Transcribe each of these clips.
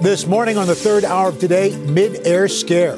This morning on the third hour of Today, mid-air scare.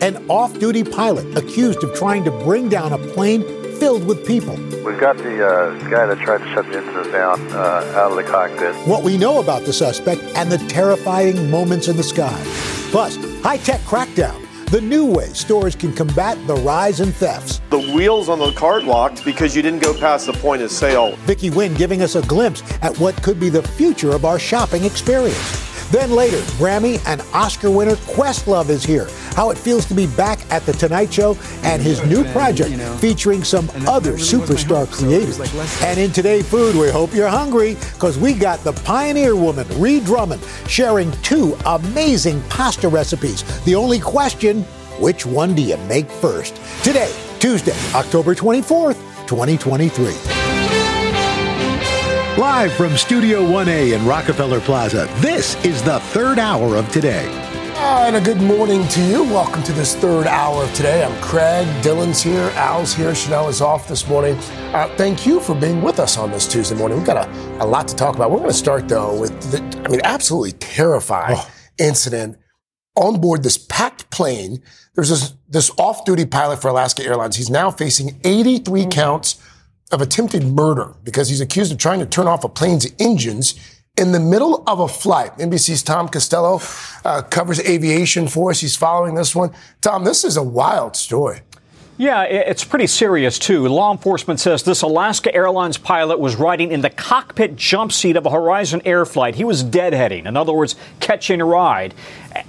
An off-duty pilot accused of trying to bring down a plane filled with people. We've got the guy that tried to shut the incident down out of the cockpit. What we know about the suspect and the terrifying moments in the sky. Plus, high-tech crackdown. The new way stores can combat the rise in thefts. The wheels on the cart locked because you didn't go past the point of sale. Vicki Wynn giving us a glimpse at what could be the future of our shopping experience. Then later, Grammy and Oscar winner Questlove is here. How it feels to be back at The Tonight Show and his new project featuring some other superstar creators. And in Today Food, we hope you're hungry because we got the Pioneer Woman, Ree Drummond, sharing two amazing pasta recipes. The only question, which one do you make first? Today, Tuesday, October 24th, 2023. Live from Studio 1A in Rockefeller Plaza, this is the third hour of Today. And a good morning to you. Welcome to this third hour of Today. I'm Craig. Dylan's here. Al's here. Chanel is off this morning. Thank you for being with us on this Tuesday morning. We've got a lot to talk about. We're going to start, though, with absolutely terrifying incident on board this packed plane. There's this off-duty pilot for Alaska Airlines. He's now facing 83 counts of attempted murder because he's accused of trying to turn off a plane's engines in the middle of a flight. NBC's Tom Costello covers aviation for us. He's following this one. Tom, this is a wild story. Yeah, it's pretty serious, too. Law enforcement says this Alaska Airlines pilot was riding in the cockpit jump seat of a Horizon Air flight. He was deadheading, in other words, catching a ride.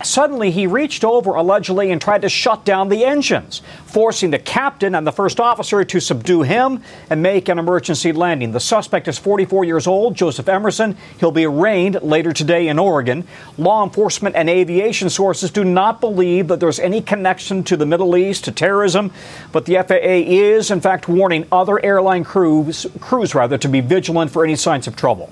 Suddenly, he reached over, allegedly, and tried to shut down the engines, forcing the captain and the first officer to subdue him and make an emergency landing. The suspect is 44 years old, Joseph Emerson. He'll be arraigned later today in Oregon. Law enforcement and aviation sources do not believe that there's any connection to the Middle East, to terrorism. But the FAA is, in fact, warning other airline crews to be vigilant for any signs of trouble.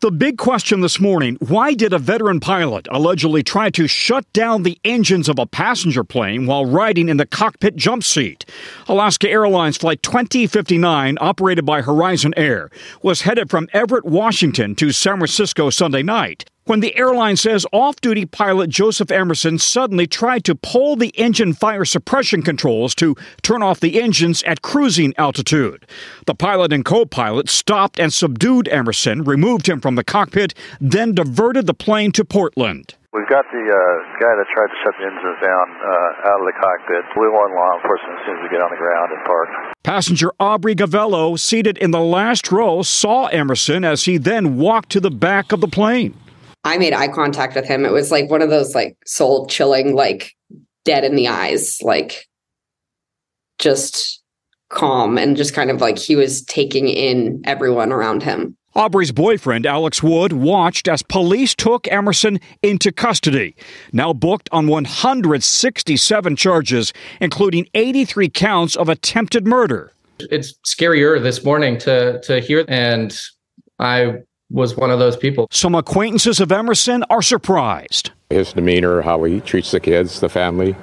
The big question this morning, why did a veteran pilot allegedly try to shut down the engines of a passenger plane while riding in the cockpit jump seat? Alaska Airlines Flight 2059, operated by Horizon Air, was headed from Everett, Washington to San Francisco Sunday night, when the airline says off-duty pilot Joseph Emerson suddenly tried to pull the engine fire suppression controls to turn off the engines at cruising altitude. The pilot and co-pilot stopped and subdued Emerson, removed him from the cockpit, then diverted the plane to Portland. We've got the guy that tried to shut the engines down out of the cockpit. We warn law enforcement as soon as we get on the ground and park. Passenger Aubrey Gavello, seated in the last row, saw Emerson as he then walked to the back of the plane. I made eye contact with him. It was like one of those soul chilling, dead in the eyes, just calm and just kind of he was taking in everyone around him. Aubrey's boyfriend, Alex Wood, watched as police took Emerson into custody, now booked on 167 charges, including 83 counts of attempted murder. It's scarier this morning to hear. And I was one of those people. Some acquaintances of Emerson are surprised. His demeanor, how he treats the kids, the family,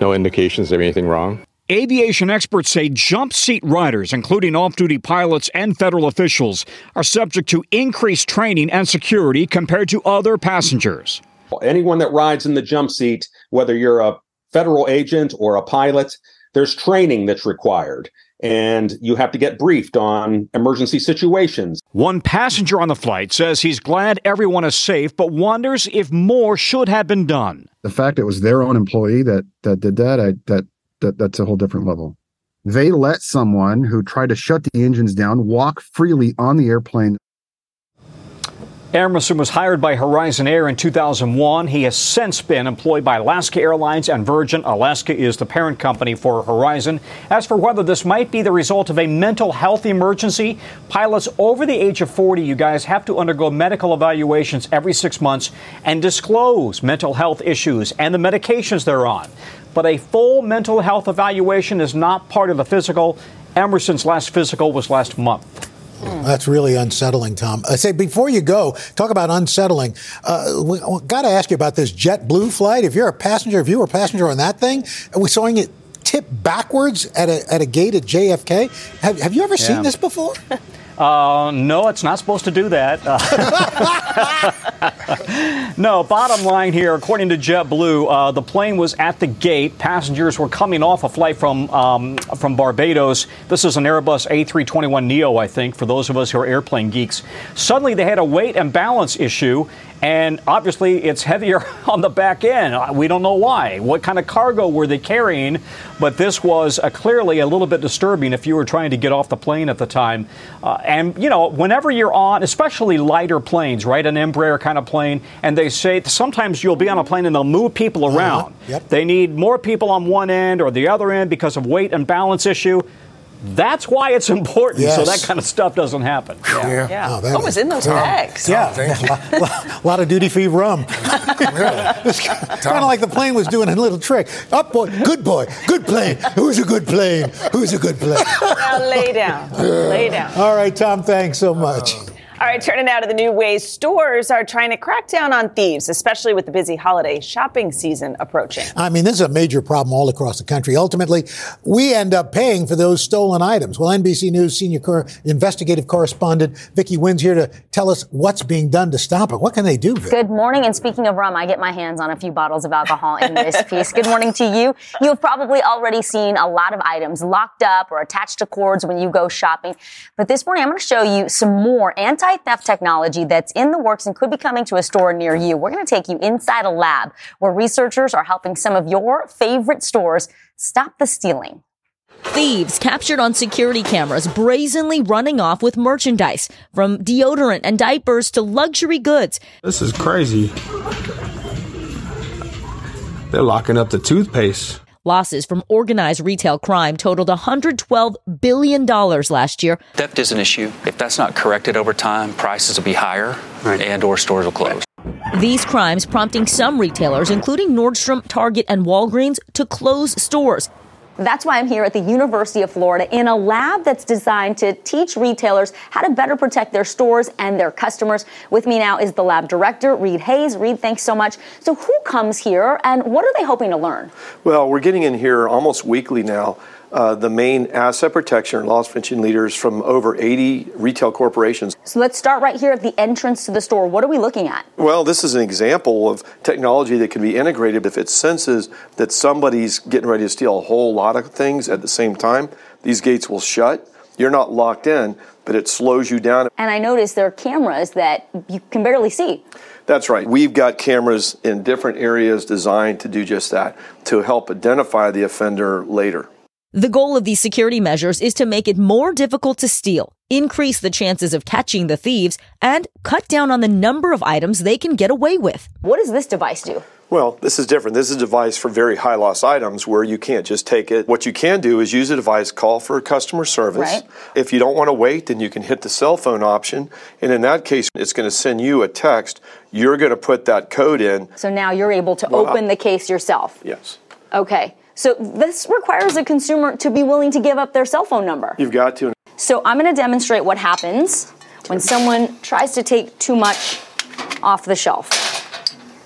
no indications of anything wrong. Aviation experts say jump seat riders, including off-duty pilots and federal officials, are subject to increased training and security compared to other passengers. Anyone that rides in the jump seat, whether you're a federal agent or a pilot, there's training that's required. And you have to get briefed on emergency situations. One passenger on the flight says he's glad everyone is safe, but wonders if more should have been done. The fact it was their own employee that did that, that's a whole different level. They let someone who tried to shut the engines down walk freely on the airplane. Emerson was hired by Horizon Air in 2001. He has since been employed by Alaska Airlines and Virgin. Alaska is the parent company for Horizon. As for whether this might be the result of a mental health emergency, pilots over the age of 40, you guys, have to undergo medical evaluations every 6 months and disclose mental health issues and the medications they're on. But a full mental health evaluation is not part of a physical. Emerson's last physical was last month. That's really unsettling, Tom. I say, before you go, talk about unsettling. We got to ask you about this JetBlue flight. If you were a passenger on that thing, we saw it tip backwards at a gate at JFK. Have you ever seen this before? No, it's not supposed to do that. No, bottom line here, according to JetBlue, the plane was at the gate. Passengers were coming off a flight from Barbados. This is an Airbus A321neo, I think, for those of us who are airplane geeks. Suddenly they had a weight and balance issue, and obviously it's heavier on the back end. We don't know why. What kind of cargo were they carrying? But this was clearly a little bit disturbing if you were trying to get off the plane at the time. And, you know, whenever you're on, especially lighter planes, right, an Embraer kind of plane, and they say sometimes you'll be on a plane and they'll move people around. Yep. They need more people on one end or the other end because of weight and balance issue. That's why it's important, yes. So that kind of stuff doesn't happen. Yeah. Oh, what was in those bags? Yeah, a lot of duty-free rum. It's kind of like the plane was doing a little trick. Up, boy, good boy, good plane. Who's a good plane? Who's a good plane? Now lay down, lay down. All right, Tom, thanks so much. All right, turning now to the new ways stores are trying to crack down on thieves, especially with the busy holiday shopping season approaching. I mean, this is a major problem all across the country. Ultimately, we end up paying for those stolen items. Well, NBC News senior investigative correspondent Vicki Wynn's here to tell us what's being done to stop it. What can they do, Vic? Good morning, and speaking of rum, I get my hands on a few bottles of alcohol in this piece. Good morning to you. You've probably already seen a lot of items locked up or attached to cords when you go shopping. But this morning, I'm going to show you some more anti-theft technology that's in the works and could be coming to a store near you. We're going to take you inside a lab where researchers are helping some of your favorite stores stop the stealing. Thieves captured on security cameras brazenly running off with merchandise, from deodorant and diapers to luxury goods. This is crazy. They're locking up the toothpaste. Losses from organized retail crime totaled $112 billion last year. Theft is an issue. If that's not corrected over time, prices will be higher, right, and or stores will close. These crimes prompting some retailers, including Nordstrom, Target, and Walgreens, to close stores. That's why I'm here at the University of Florida in a lab that's designed to teach retailers how to better protect their stores and their customers. With me now is the lab director, Reed Hayes. Reed, thanks so much. So who comes here and what are they hoping to learn? Well, we're getting in here almost weekly now. The main asset protection and loss prevention leaders from over 80 retail corporations. So let's start right here at the entrance to the store. What are we looking at? Well, this is an example of technology that can be integrated. If it senses that somebody's getting ready to steal a whole lot of things at the same time, these gates will shut. You're not locked in, but it slows you down. And I noticed there are cameras that you can barely see. That's right. We've got cameras in different areas designed to do just that, to help identify the offender later. The goal of these security measures is to make it more difficult to steal, increase the chances of catching the thieves, and cut down on the number of items they can get away with. What does this device do? Well, this is different. This is a device for very high loss items where you can't just take it. What you can do is use a device, call for customer service. Right. If you don't want to wait, then you can hit the cell phone option. And in that case, it's going to send you a text. You're going to put that code in. So now you're able to open the case yourself. Yes. Okay. So this requires a consumer to be willing to give up their cell phone number. You've got to. So I'm going to demonstrate what happens when someone tries to take too much off the shelf.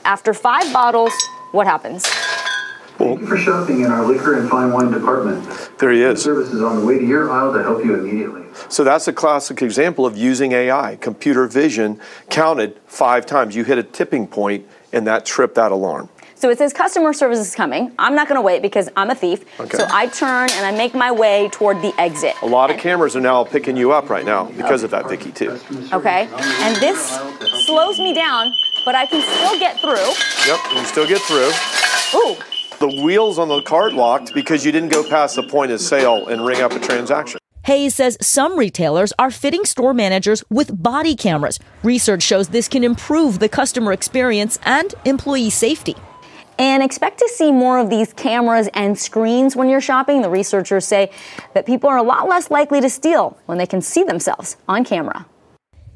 After 5 bottles, what happens? Thank you for shopping in our liquor and fine wine department. There he is. Services on the way to your aisle to help you immediately. So that's a classic example of using AI, computer vision, counted 5 times. You hit a tipping point and that tripped that alarm. So it says customer service is coming. I'm not going to wait because I'm a thief. Okay. So I turn and I make my way toward the exit. A lot of cameras are now picking you up right now because of that, Vicki, too. Okay. And this slows me down, but I can still get through. Yep, you can still get through. Ooh. The wheels on the cart locked because you didn't go past the point of sale and ring up a transaction. Hayes says some retailers are fitting store managers with body cameras. Research shows this can improve the customer experience and employee safety. And expect to see more of these cameras and screens when you're shopping. The researchers say that people are a lot less likely to steal when they can see themselves on camera.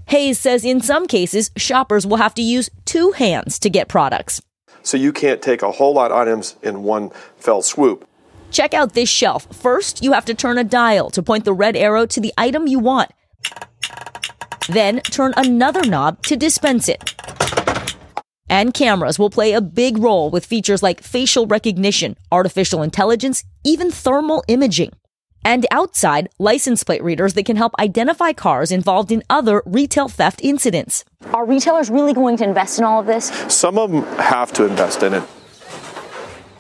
Hayes says in some cases, shoppers will have to use 2 hands to get products. So you can't take a whole lot of items in one fell swoop. Check out this shelf. First, you have to turn a dial to point the red arrow to the item you want. Then turn another knob to dispense it. And cameras will play a big role with features like facial recognition, artificial intelligence, even thermal imaging. and outside license plate readers that can help identify cars involved in other retail theft incidents. Are retailers really going to invest in all of this? Some of them have to invest in it.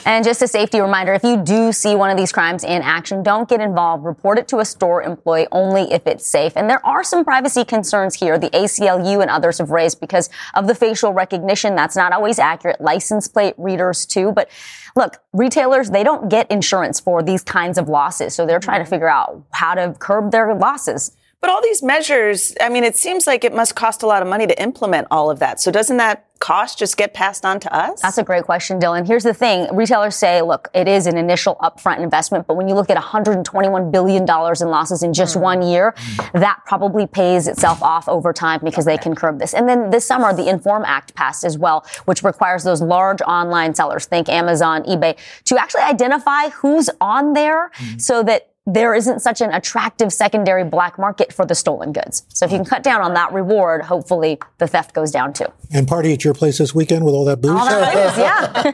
And just a safety reminder, if you do see one of these crimes in action, don't get involved. Report it to a store employee only if it's safe. And there are some privacy concerns here the ACLU and others have raised because of the facial recognition. That's not always accurate. License plate readers, too. But look, retailers, they don't get insurance for these kinds of losses. So they're trying to figure out how to curb their losses. But all these measures, I mean, it seems like it must cost a lot of money to implement all of that. So doesn't that cost just get passed on to us? That's a great question, Dylan. Here's the thing. Retailers say, look, it is an initial upfront investment, but when you look at $121 billion in losses in just 1 year, that probably pays itself off over time because they can curb this. And then this summer, the Inform Act passed as well, which requires those large online sellers, think Amazon, eBay, to actually identify who's on there so that there isn't such an attractive secondary black market for the stolen goods. So if you can cut down on that reward, hopefully the theft goes down too. And party at your place this weekend with all that booze? All that booze,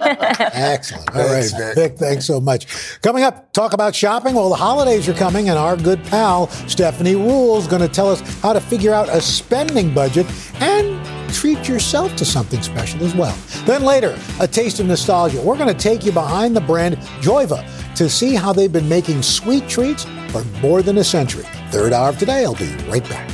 yeah. Excellent. All right, Vic, thanks so much. Coming up, talk about shopping. Well, the holidays are coming, and our good pal, Stephanie Ruhle, is going to tell us how to figure out a spending budget and treat yourself to something special as well. Then later, a taste of nostalgia. We're going to take you behind the brand Joyva to see how they've been making sweet treats for more than a century. Third hour of Today, I'll be right back.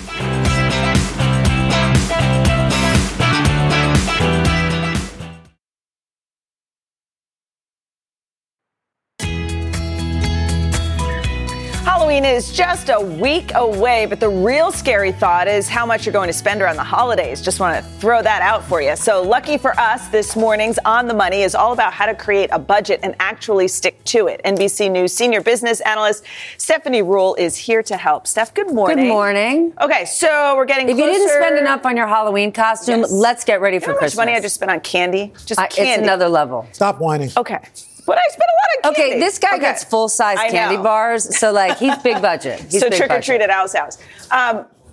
Halloween is just a week away, but the real scary thought is how much you're going to spend around the holidays. Just want to throw that out for you. So lucky for us, this morning's On the Money is all about how to create a budget and actually stick to it. NBC News senior business analyst Stephanie Ruhle is here to help. Steph, good morning. Good morning. Okay, so we're getting closer. If you didn't spend enough on your Halloween costume, let's get ready for Christmas. How much money I just spent on candy? Just candy. It's another level. Stop whining. Okay. But I spent a lot of candy. Okay, this guy gets full-size candy bars, so, like, he's big budget. He's so trick-or-treat at Al's house.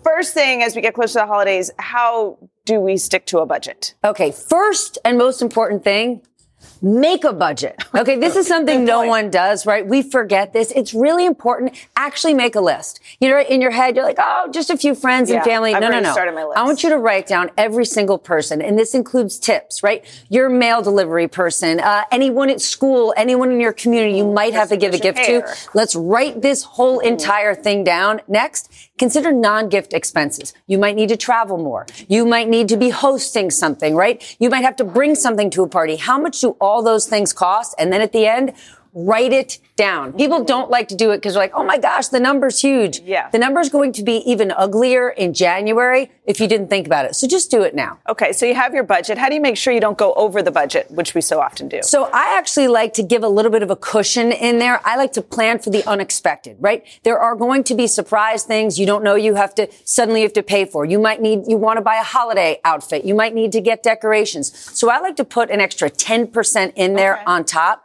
First thing, as we get closer to the holidays, how do we stick to a budget? Okay, first and most important thing, make a budget. Okay, this is something no one does, right? We forget this. It's really important. Actually make a list. You know, in your head, you're like, oh, just a few friends and family. No. Started my list. I want you to write down every single person, and this includes tips, right? Your mail delivery person, anyone at school, anyone in your community you might have to give a gift to. Let's write this whole entire thing down. Next, consider non-gift expenses. You might need to travel more. You might need to be hosting something, right? You might have to bring something to a party. How much do all those things cost? And then at the end, write it down. People don't like to do it because they're like, oh my gosh, the number's huge. Yeah. The number's going to be even uglier in January if you didn't think about it. So just do it now. Okay, so you have your budget. How do you make sure you don't go over the budget, which we so often do? So I actually like to give a little bit of a cushion in there. I like to plan for the unexpected, right? There are going to be surprise things you don't know you have to suddenly have to pay for. You want to buy a holiday outfit. You might need to get decorations. So I like to put an extra 10% in there on top.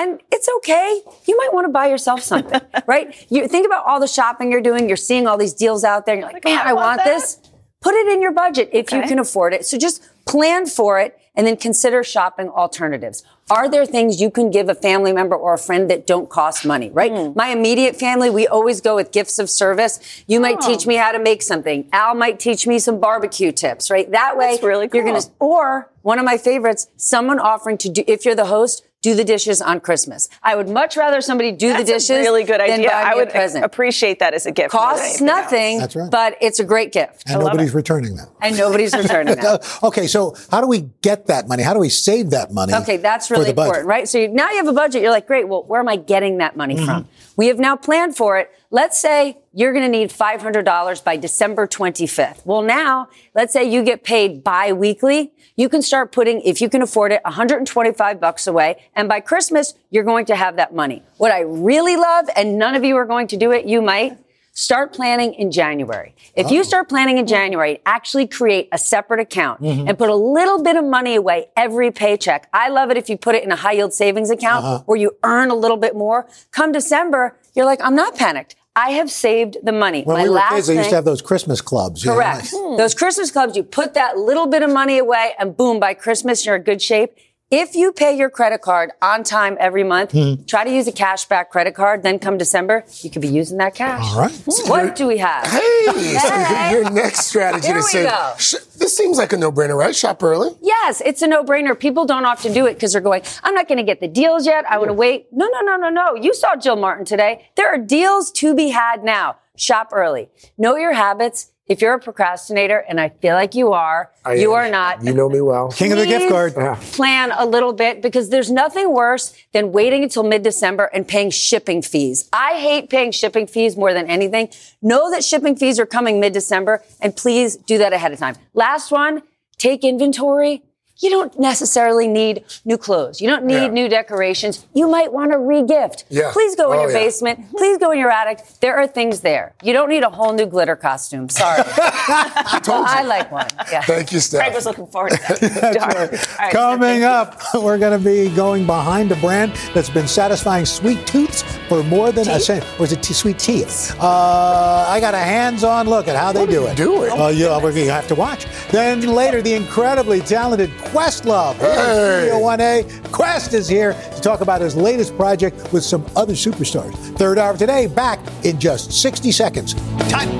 And it's okay. You might want to buy yourself something, right? You think about all the shopping you're doing. You're seeing all these deals out there. And you're like, man, I want this. Put it in your budget if you can afford it. So just plan for it and then consider shopping alternatives. Are there things you can give a family member or a friend that don't cost money, right? My immediate family, we always go with gifts of service. You might teach me how to make something. Al might teach me some barbecue tips, right? That way that's really cool. Or one of my favorites, someone offering to do, if you're the host, do the dishes on Christmas. I would much rather somebody do the dishes than buy me a present. That's a really good idea. I would appreciate that as a gift. Costs nothing, but it's a great gift. And nobody's returning that. Okay, so how do we get that money? How do we save that money? Okay, that's really important, right? So now you have a budget. You're like, great, well, where am I getting that money from? We have now planned for it. Let's say you're going to need $500 by December 25th. Well, now, let's say you get paid bi-weekly. You can start putting, if you can afford it, $125 away. And by Christmas, you're going to have that money. What I really love, and none of you are going to do it, you might, start planning in January. If you start planning in January, actually create a separate account and put a little bit of money away every paycheck. I love it if you put it in a high-yield savings account where you earn a little bit more. Come December, you're like, I'm not panicked. I have saved the money. When we were kids, they used to have those Christmas clubs. Correct. Those Christmas clubs, you put that little bit of money away and boom, by Christmas, you're in good shape. If you pay your credit card on time every month, try to use a cashback credit card, then come December, you could be using that cash. All right. So what do we have? Hey, your next strategy to say, this seems like a no-brainer, right? Shop early? Yes, it's a no-brainer. People don't often do it because they're going, I'm not going to get the deals yet. I want to wait. No. You saw Jill Martin today. There are deals to be had now. Shop early. Know your habits. If you're a procrastinator, and I feel like you are, you are not. You know me well. King of the gift card. Plan a little bit, because there's nothing worse than waiting until mid-December and paying shipping fees. I hate paying shipping fees more than anything. Know that shipping fees are coming mid-December, and please do that ahead of time. Last one, take inventory. You don't necessarily need new clothes. You don't need new decorations. You might want to re-gift. Yeah. Please go in your basement. Please go in your attic. There are things there. You don't need a whole new glitter costume. Sorry. I told you. I like one. Yeah. Thank you, Steph. Craig was looking forward to that. That's right. Right. Coming up, we're going to be going behind a brand that's been satisfying sweet tooths for more than a century. Was it sweet teeth? I got a hands-on look at how they do it. We're going to have to watch. Then later, the incredibly talented Questlove. Hey. Studio 1a. Quest is here to talk about his latest project with some other superstars. Third hour today, back in just 60 seconds. Time.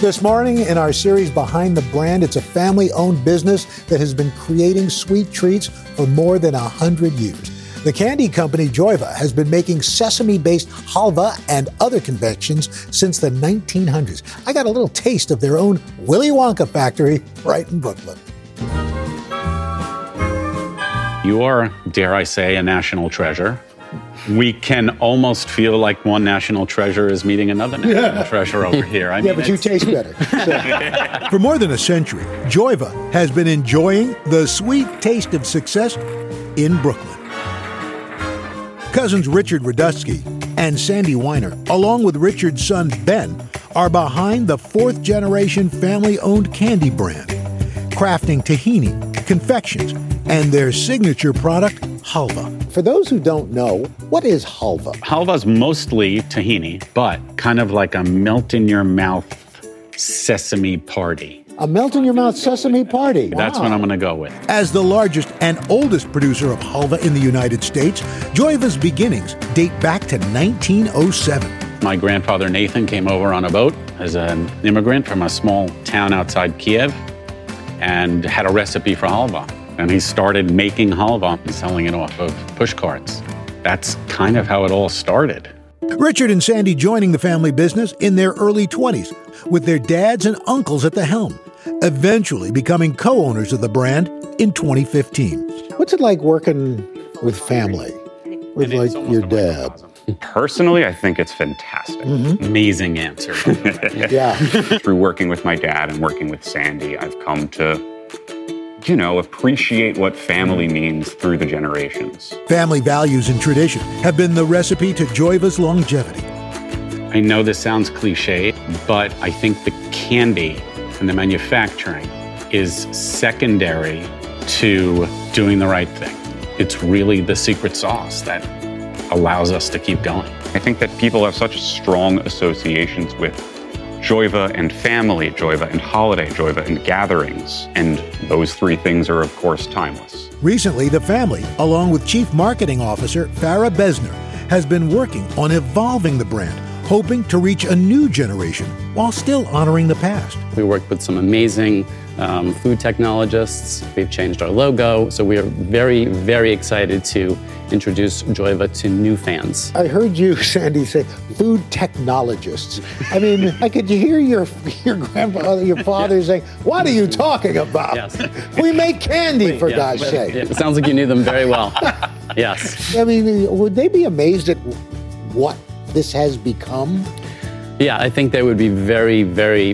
This morning in our series Behind the Brand, it's a family-owned business that has been creating sweet treats for more than 100 years. The candy company Joyva has been making sesame-based halva and other confections since the 1900s. I got a little taste of their own Willy Wonka factory right in Brooklyn. You are, dare I say, a national treasure. We can almost feel like one national treasure is meeting another national treasure over here. I mean, but you taste better. So. For more than a century, Joyva has been enjoying the sweet taste of success in Brooklyn. Cousins Richard Radusky and Sandy Weiner, along with Richard's son Ben, are behind the fourth-generation family-owned candy brand, crafting tahini, confections, and their signature product, halva. For those who don't know, what is halva? Halva's mostly tahini, but kind of like a melt-in-your-mouth sesame party. A melt-in-your-mouth sesame party. That's what I'm going to go with. As the largest and oldest producer of halva in the United States, Joyva's beginnings date back to 1907. My grandfather Nathan came over on a boat as an immigrant from a small town outside Kiev and had a recipe for halva. And he started making halva and selling it off of pushcarts. That's kind of how it all started. Richard and Sandy joining the family business in their early 20s with their dads and uncles at the helm, eventually becoming co-owners of the brand in 2015. What's it like working with family, with like your dad? Personally, I think it's fantastic. Mm-hmm. Amazing answer. Yeah. Through working with my dad and working with Sandy, I've come to, you know, appreciate what family means through the generations. Family values and tradition have been the recipe to Joyva's longevity. I know this sounds cliche, but I think the candy and the manufacturing is secondary to doing the right thing. It's really the secret sauce that allows us to keep going. I think that people have such strong associations with Joyva and family, Joyva and holiday, Joyva and gatherings. And those three things are, of course, timeless. Recently, the family, along with Chief Marketing Officer Farah Besner, has been working on evolving the brand, hoping to reach a new generation while still honoring the past. We worked with some amazing food technologists. We've changed our logo. So we are very, very excited to introduce Joyva to new fans. I heard you, Sandy, say food technologists. I mean, I could hear your grandfather, your father saying, what are you talking about? Yes. We make candy, for God's sake. It sounds like you knew them very well. Yes. I mean, would they be amazed at what this has become? Yeah, I think they would be very, very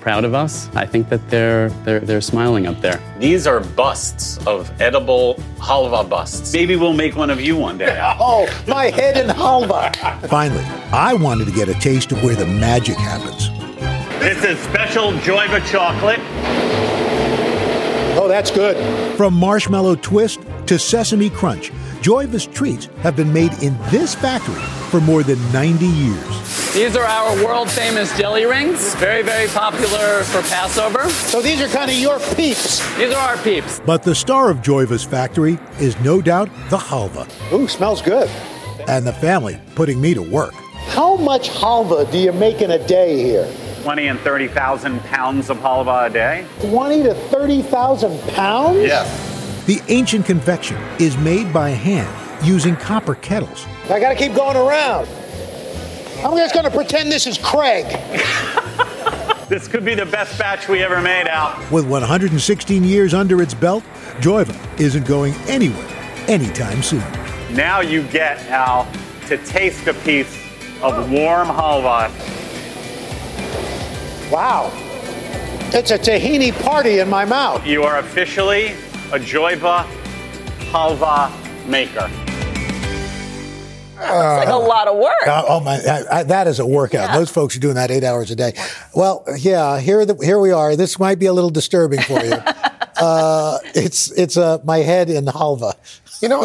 proud of us. I think that they're smiling up there. These are busts of edible halva busts. Maybe we'll make one of you one day. Oh, my head in halva. Finally, I wanted to get a taste of where the magic happens. This is special Joyva chocolate. Oh, that's good. From marshmallow twist to sesame crunch, Joyva's treats have been made in this factory for more than 90 years. These are our world-famous jelly rings, very, very popular for Passover. So these are kind of your peeps. These are our peeps. But the star of Joyva's factory is no doubt the halva. Ooh, smells good. And the family putting me to work. How much halva do you make in a day here? 20 and 30,000 pounds of halva a day. 20 to 30,000 pounds? Yes. The ancient confection is made by hand using copper kettles. I gotta keep going around. I'm just gonna pretend this is Craig. This could be the best batch we ever made, Al. With 116 years under its belt, Joyva isn't going anywhere anytime soon. Now you get, Al, to taste a piece of warm halva. Wow, it's a tahini party in my mouth. You are officially a Joyva halva maker. That's like a lot of work. Oh my, that is a workout. Yeah. Those folks are doing that 8 hours a day. Well, yeah, here we are. This might be a little disturbing for you. It's my head in halva. You know,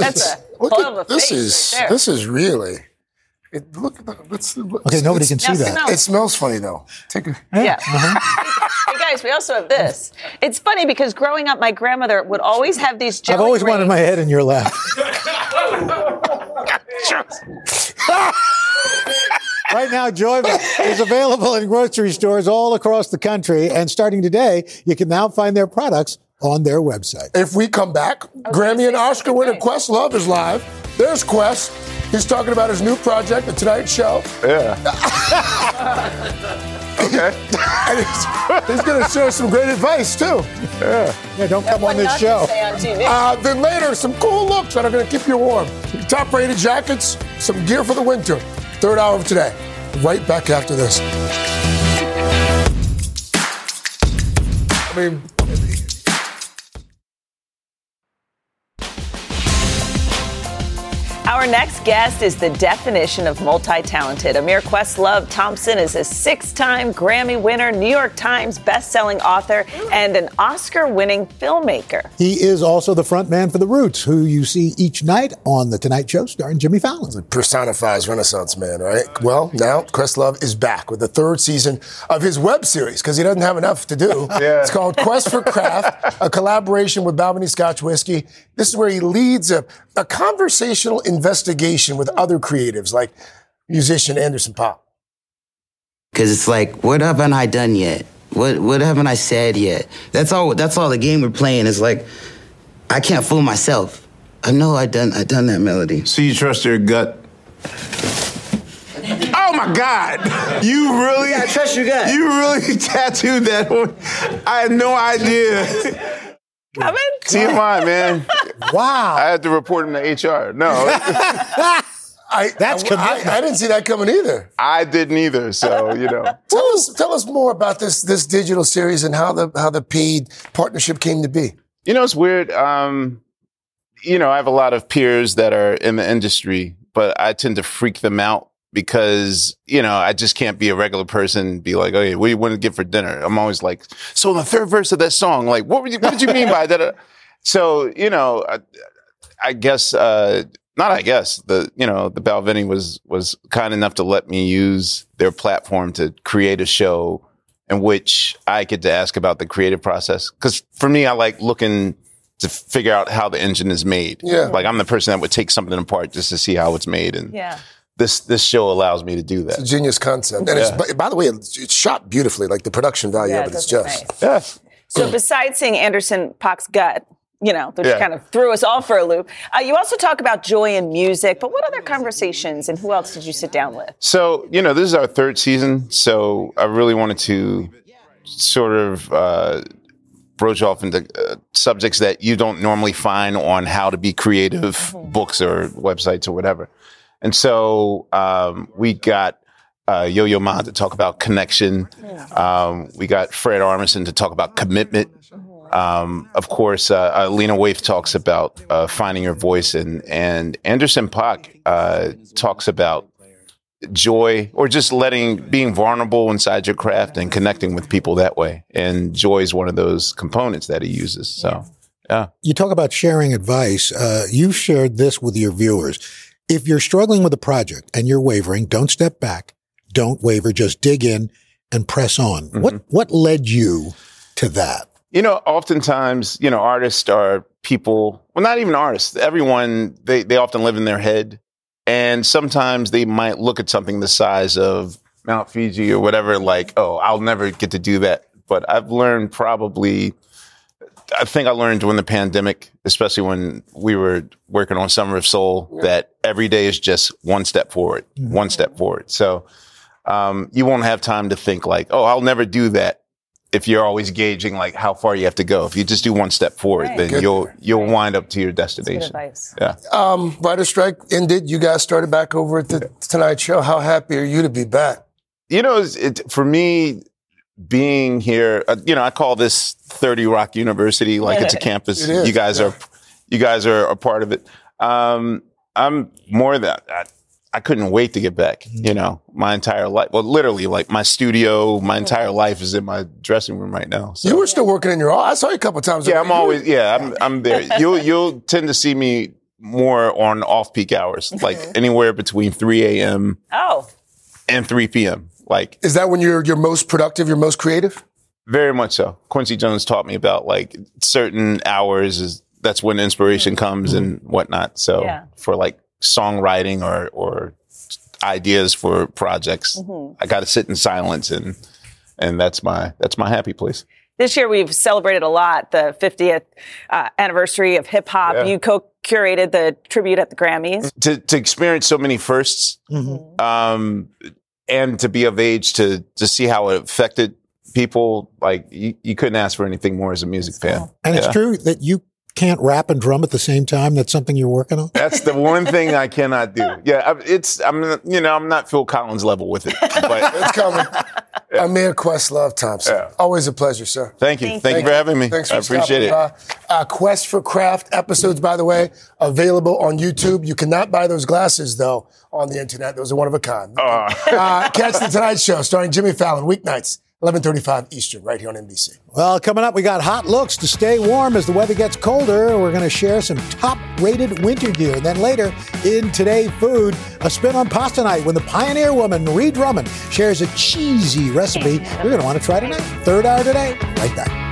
this is really. Okay, nobody can see that. It smells funny, though. Take a... Yeah. Mm-hmm. Hey, guys, we also have this. It's funny because growing up, my grandmother would always have these jelly rings. I've always wanted my head in your lap. Right now, Joyva is available in grocery stores all across the country. And starting today, you can now find their products on their website. If we come back, Grammy and Oscar winner Questlove is live. There's Quest. He's talking about his new project, The Tonight Show. Yeah. Okay. And he's going to share some great advice, too. Yeah. Yeah, don't come on this show. On TV. Then later, some cool looks that are going to keep you warm. Top-rated jackets, some gear for the winter. Third hour of Today. Right back after this. I mean... Our next guest is the definition of multi-talented. Amir Questlove Thompson is a six-time Grammy winner, New York Times best-selling author, and an Oscar-winning filmmaker. He is also the front man for The Roots, who you see each night on The Tonight Show starring Jimmy Fallon. It personifies Renaissance man, right? Well, now Questlove is back with the third season of his web series, because he doesn't have enough to do. Yeah. It's called Quest for Craft, a collaboration with Balvenie Scotch Whiskey. This is where he leads a conversational investigation with other creatives like musician Anderson Paak. Because it's like, what haven't I done yet? What haven't I said yet? That's all the game we're playing is like, I can't fool myself. I know I done that melody. So you trust your gut? Oh my God! You really? I trust your gut. You really tattooed that one? I had no idea. Coming? TMI, man. Wow. I had to report him to HR. No. I didn't see that coming either. I didn't either, so, you know. Tell us more about this digital series and how the paid partnership came to be. You know, it's weird. You know, I have a lot of peers that are in the industry, but I tend to freak them out because, you know, I just can't be a regular person and be like, okay, what do you want to get for dinner? I'm always like, so in the third verse of that song, like, what did you mean by that? So, you know, the Balvenie was kind enough to let me use their platform to create a show in which I get to ask about the creative process. Because for me, I like looking to figure out how the engine is made. Yeah. Like, I'm the person that would take something apart just to see how it's made. And yeah. This show allows me to do that. It's a genius concept. And yeah. By the way, it's shot beautifully, like the production value of it is just. Nice. Yeah. So besides seeing Anderson Paak's gut, you know, which kind of threw us all for a loop, you also talk about joy in music, but what other conversations and who else did you sit down with? So, you know, this is our third season, so I really wanted to sort of broach off into subjects that you don't normally find on how to be creative books or websites or whatever. And so we got Yo-Yo Ma to talk about connection. We got Fred Armisen to talk about commitment. Of course, Lena Waithe talks about finding your voice. And Anderson Paak talks about joy or just being vulnerable inside your craft and connecting with people that way. And joy is one of those components that he uses. So, yeah. You talk about sharing advice. You've shared this with your viewers. If you're struggling with a project and you're wavering, don't step back. Don't waver. Just dig in and press on. Mm-hmm. What led you to that? You know, oftentimes, you know, artists are people, well, not even artists. Everyone, they often live in their head. And sometimes they might look at something the size of Mount Fuji or whatever, like, oh, I'll never get to do that. But I've learned probably, I think I learned during the pandemic, especially when we were working on Summer of Soul, that every day is just one step forward, mm-hmm. one step forward. So you won't have time to think like, oh, I'll never do that. If you're always gauging like how far you have to go, if you just do one step forward, right. then you'll wind up to your destination. That's good advice. Yeah. Writer's strike ended. You guys started back over at the Tonight Show. How happy are you to be back? You know, for me being here, you know, I call this 30 Rock University like it's a campus. It you guys yeah. are, you guys are a part of it. I'm more than I couldn't wait to get back, you know, my entire life. Well, literally, like, my studio, my entire life is in my dressing room right now. So. You were still working in your office. I saw you a couple of times. Yeah, I'm there. You'll tend to see me more on off-peak hours, like anywhere between 3 a.m. And 3 p.m. Like, is that when you're most productive, you're most creative? Very much so. Quincy Jones taught me about, like, certain hours. That's when inspiration comes and whatnot. So for, like, songwriting or ideas for projects. Mm-hmm. I got to sit in silence and that's my happy place. This year we've celebrated a lot, the 50th anniversary of hip hop. Yeah. You co-curated the tribute at the Grammys. To experience so many firsts and to be of age to see how it affected people, like you couldn't ask for anything more as a music fan. And it's true that you can't rap and drum at the same time. That's something you're working on. That's the one thing I cannot do. Yeah, I'm not Phil Collins level with it. But it's coming. Yeah. Amir Questlove Thompson. Yeah. Always a pleasure, sir. Thank you. Thank you for having me. Thanks for appreciate it. Quest for Craft episodes, by the way, available on YouTube. You cannot buy those glasses though on the internet. Those are one of a kind. Catch the Tonight Show starring Jimmy Fallon weeknights. 11:35 Eastern, right here on NBC. Well, coming up, we got hot looks to stay warm as the weather gets colder. We're going to share some top-rated winter gear. Then later in Today Food, a spin on pasta night when the pioneer woman, Ree Drummond, shares a cheesy recipe you're going to want to try tonight. Third hour today, right back.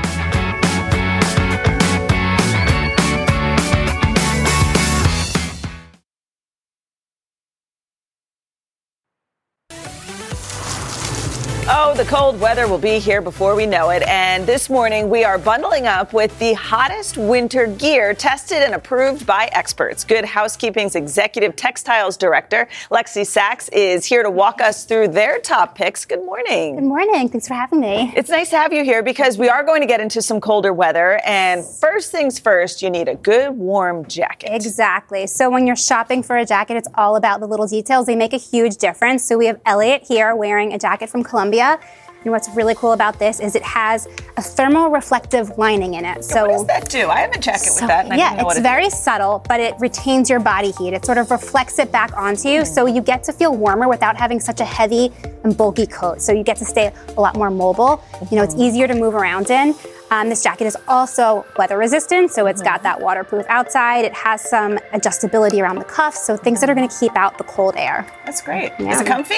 The cold weather will be here before we know it, and this morning we are bundling up with the hottest winter gear tested and approved by experts. Good Housekeeping's executive textiles director, Lexi Sachs, is here to walk us through their top picks. Good morning. Good morning. Thanks for having me. It's nice to have you here because we are going to get into some colder weather, and first things first, you need a good warm jacket. Exactly. So when you're shopping for a jacket, it's all about the little details. They make a huge difference. So we have Elliot here wearing a jacket from Columbia. And what's really cool about this is it has a thermal reflective lining in it. So what does that do? I have a jacket with that. And yeah, I didn't know what it is. It's very subtle, but it retains your body heat. It sort of reflects it back onto you, so you get to feel warmer without having such a heavy and bulky coat. So you get to stay a lot more mobile. You know, it's easier to move around in. This jacket is also weather resistant, so it's got that waterproof outside. It has some adjustability around the cuffs, so things that are going to keep out the cold air. That's great. Yeah. Is it comfy?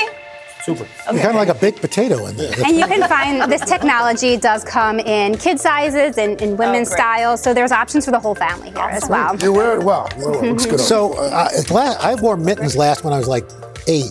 Super. Okay. Kind of like a baked potato in there. And you can find this technology does come in kid sizes and in women's styles. So there's options for the whole family here as well. You wear it well. Looks good. So I wore mittens last when I was like 8.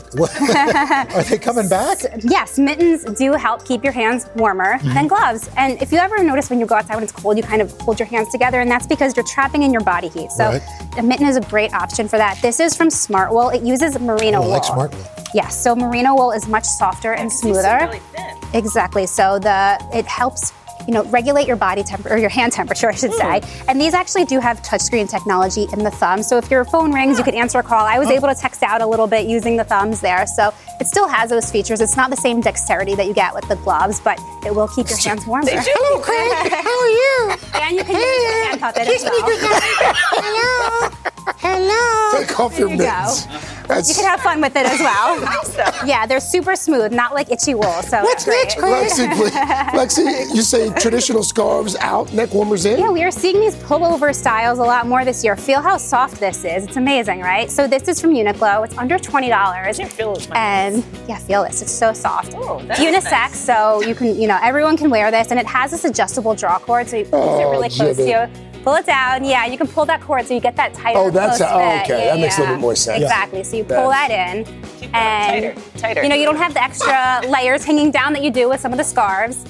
Are they coming back? Yes, mittens do help keep your hands warmer than gloves. And if you ever notice when you go outside when it's cold, you kind of hold your hands together, and that's because you're trapping in your body heat. So a mitten is a great option for that. This is from SmartWool. It uses merino wool. I like SmartWool. Yes, so merino wool is much softer and smoother. Really thin. Exactly. So it helps, you know, regulate your body temperature, or your hand temperature, I should say. And these actually do have touchscreen technology in the thumb. So if your phone rings, you can answer a call. I was able to text out a little bit using the thumbs there. So it still has those features. It's not the same dexterity that you get with the gloves, but it will keep your hands warmer. Hello, Craig. How are you? And you can use your hand puppet as well. Hello. Hello. Take off your mittens. That's... You can have fun with it as well. Awesome. Yeah, they're super smooth, not like itchy wool. So what's next, Lexi? Lexi, you say traditional scarves out, neck warmers in? Yeah, we are seeing these pullover styles a lot more this year. Feel how soft this is. It's amazing, right? So this is from Uniqlo. It's under $20. I didn't feel this much. And yeah, feel this. It's so soft. Oh, that's unisex, nice. So you can, you know, everyone can wear this, and it has this adjustable draw cord, so you can use it really close to you. Pull it down. Yeah, you can pull that cord so you get that tighter. Oh, that's how. Oh, okay, yeah, that makes a little bit more sense. Exactly. So you pull that in, keep and tighter. You know, you don't have the extra layers hanging down that you do with some of the scarves.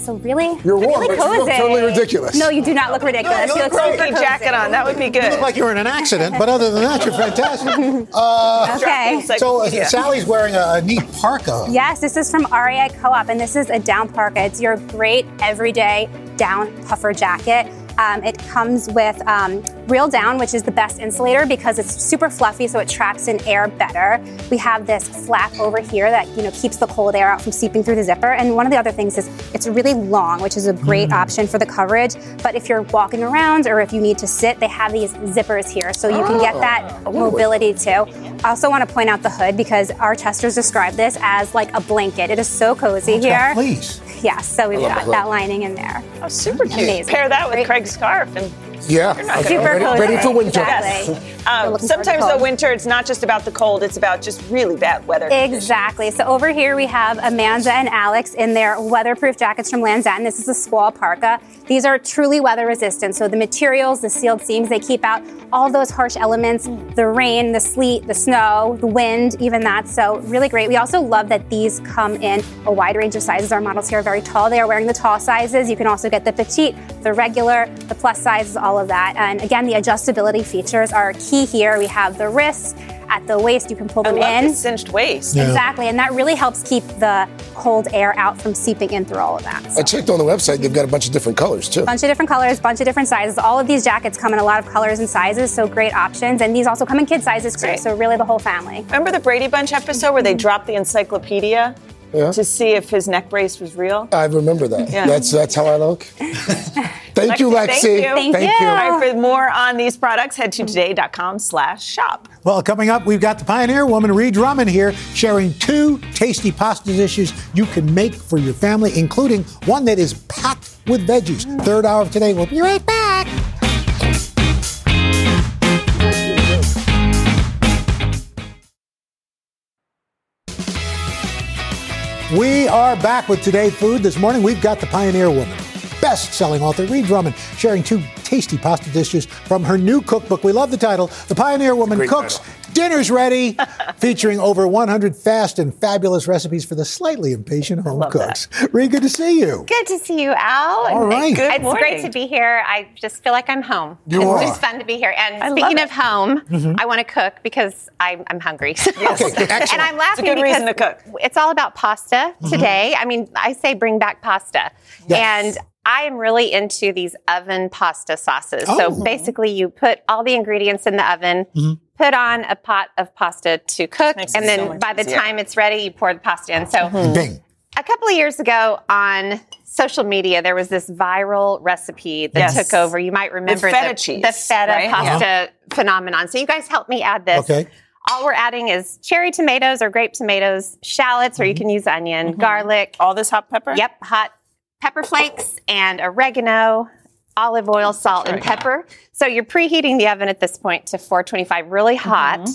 So really, you're warm, really cozy. You look totally ridiculous. No, you do not look ridiculous. No, you look great. Put a jacket on. That would be good. You look like you were in an accident, but other than that, you're fantastic. Okay. So Sally's wearing a neat parka. Yes, this is from REI Co-op, and this is a down parka. It's your great everyday down puffer jacket. It comes with real down, which is the best insulator because it's super fluffy, so it traps in air better. We have this flap over here that, you know, keeps the cold air out from seeping through the zipper. And one of the other things is it's really long, which is a great option for the coverage. But if you're walking around or if you need to sit, they have these zippers here, so you can get that mobility too. I also want to point out the hood because our testers describe this as like a blanket. It is so cozy here. Please. Yeah, so we've got that lining in there. Oh, super cute. Amazing. Pair that with Craig's scarf and super cozy. Ready for winter. Exactly. Yes. Sometimes the winter, it's not just about the cold, it's about just really bad weather conditions. Exactly. So over here we have Amanda and Alex in their weatherproof jackets from Lands End. This is a squall parka. These are truly weather resistant. So the materials, the sealed seams, they keep out all those harsh elements, the rain, the sleet, the snow, the wind, even that. So really great. We also love that these come in a wide range of sizes. Our models here are very tall. They are wearing the tall sizes. You can also get the petite, the regular, the plus sizes, all of that. And again, the adjustability features are key here. We have the wrists at the waist. You can pull them in. I love the cinched waist. Yeah. Exactly. And that really helps keep the cold air out from seeping in through all of that. So. I checked on the website. They've got a bunch of different colors, too. Bunch of different colors, bunch of different sizes. All of these jackets come in a lot of colors and sizes, so great options. And these also come in kid sizes, too, so really the whole family. Remember the Brady Bunch episode where they dropped the encyclopedia? Yeah. To see if his neck brace was real. I remember that. Yeah. That's how I look. Thank you, Lexi. Thank you. All right, for more on these products, head to today.com/shop. Well, coming up, we've got the Pioneer Woman, Ree Drummond, here sharing two tasty pasta dishes you can make for your family, including one that is packed with veggies. Third hour of Today. We'll be right back. We are back with Today Food. This morning, we've got the Pioneer Woman, best-selling author Ree Drummond, sharing two tasty pasta dishes from her new cookbook. We love the title, The Pioneer Woman Cooks Dinner's Ready, featuring over 100 fast and fabulous recipes for the slightly impatient home cooks. Ree, good to see you. Good to see you, Al. All right. It's great to be here. I just feel like I'm home. It's just fun to be here. And speaking of home, I want to cook because I'm hungry. Yes. Okay, excellent. And I'm laughing because it's a good reason to cook. It's all about pasta today. I mean, I say bring back pasta. Yes. And I am really into these oven pasta sauces. Oh. So basically you put all the ingredients in the oven, put on a pot of pasta to cook, and then by the time it's ready, you pour the pasta in. So a couple of years ago on social media, there was this viral recipe that took over. You might remember the feta pasta phenomenon. So you guys helped me add this. Okay. All we're adding is cherry tomatoes or grape tomatoes, shallots, or you can use onion, garlic. All this hot pepper? Yep, hot pepper flakes and oregano, olive oil, salt, and pepper. So you're preheating the oven at this point to 425, really hot.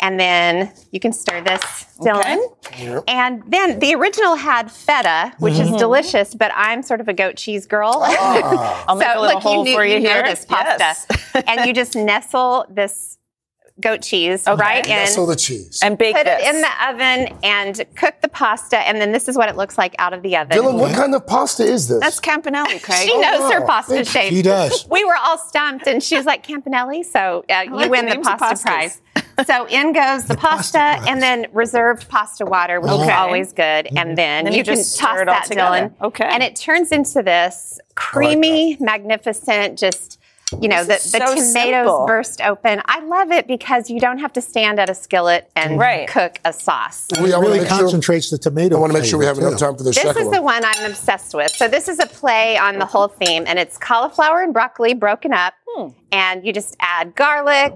And then you can stir this still in. Yep. And then the original had feta, which is delicious, but I'm sort of a goat cheese girl. Ah. I'll make a little hole for you here. This pasta. And you just nestle this goat cheese, right? Nestle the cheese. And bake it in the oven and cook the pasta, and then this is what it looks like out of the oven. Dylan, what kind of pasta is this? That's Campanelli, Craig. She knows her pasta shape. She does. We were all stumped, and she was like, Campanelli? So you win the pasta prize. So in goes the pasta, and then reserved pasta water, which is always good. And then you just toss that, Dylan. Okay. And it turns into this creamy, magnificent, just... You know, the tomatoes burst open. I love it because you don't have to stand at a skillet and cook a sauce. It really concentrates the tomato. I want to make sure we have enough time for this second one. This is the one I'm obsessed with. So this is a play on the whole theme, and it's cauliflower and broccoli broken up, and you just add garlic,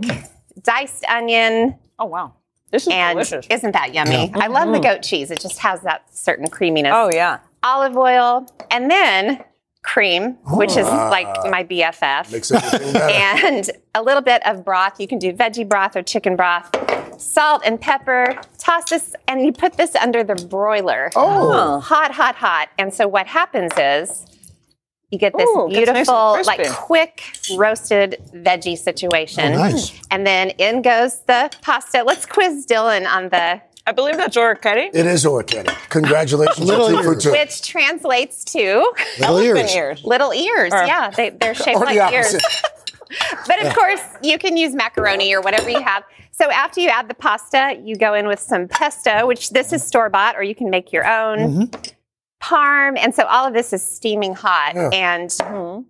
diced onion. Oh, wow. This is delicious. Isn't that yummy? Yeah. I love the goat cheese. It just has that certain creaminess. Oh, yeah. Olive oil. And then cream, which is like my BFF. Mix everything better. And a little bit of broth. You can do veggie broth or chicken broth. Salt and pepper. Toss this, and you put this under the broiler. Oh. Hot, hot, hot. And so what happens is you get this beautiful, nice like quick roasted veggie situation. Oh, nice. And then in goes the pasta. Let's quiz Dylan on the... I believe that's orecchiette. It is orecchiette. Congratulations. Little ears. Which translates to... Little ears. Little ears, yeah. They're shaped like ears. But of course, you can use macaroni or whatever you have. So after you add the pasta, you go in with some pesto, which this is store-bought, or you can make your own. Mm-hmm. Parm, and so all of this is steaming hot, and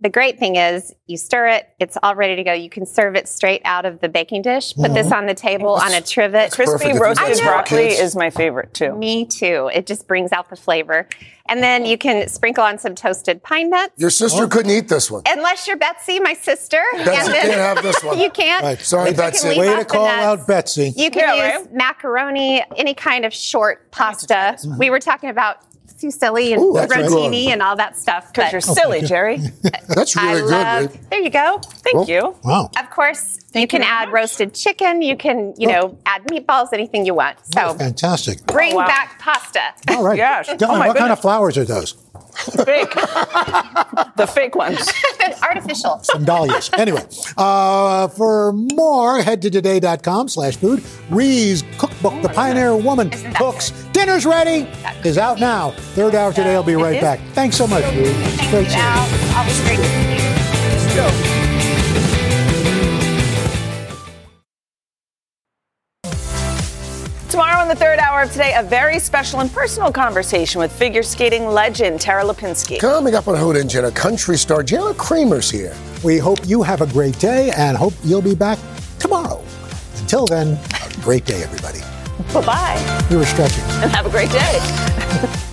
the great thing is you stir it, it's all ready to go. You can serve it straight out of the baking dish, put this on the table on a trivet. Crispy roasted broccoli is my favorite, too. Me, too. It just brings out the flavor. And then you can sprinkle on some toasted pine nuts. Your sister couldn't eat this one. Unless you're Betsy, my sister. Betsy and then, can't have this one. You can't. Right. Sorry, Betsy. Way to call out Betsy. You can use macaroni, any kind of short pasta. We were talking about too silly and rotini and all that stuff. Because you're silly, Jerry. That's really good. There you go. Thank you. Wow. Of course, you can add roasted chicken. You can, add meatballs, anything you want. So fantastic. Bring back pasta. All right. Gosh. Dylan, what kind of flowers are those? Fake. The fake ones. Artificial. Some dahlias. Anyway, for more, head to today.com/food. Ree's cookbook, The Pioneer Woman Cooks. Dinner's Ready is out now. Third hour today. I'll be right back. Thanks so much, Ree. Great show. Always great to see you. Let's go. Tomorrow in the third hour of today, a very special and personal conversation with figure skating legend Tara Lipinski. Coming up on Hoot Engine, a country star, Jana Kramer's here. We hope you have a great day and hope you'll be back tomorrow. Until then, a great day, everybody. Bye-bye. We were stretching. And have a great day.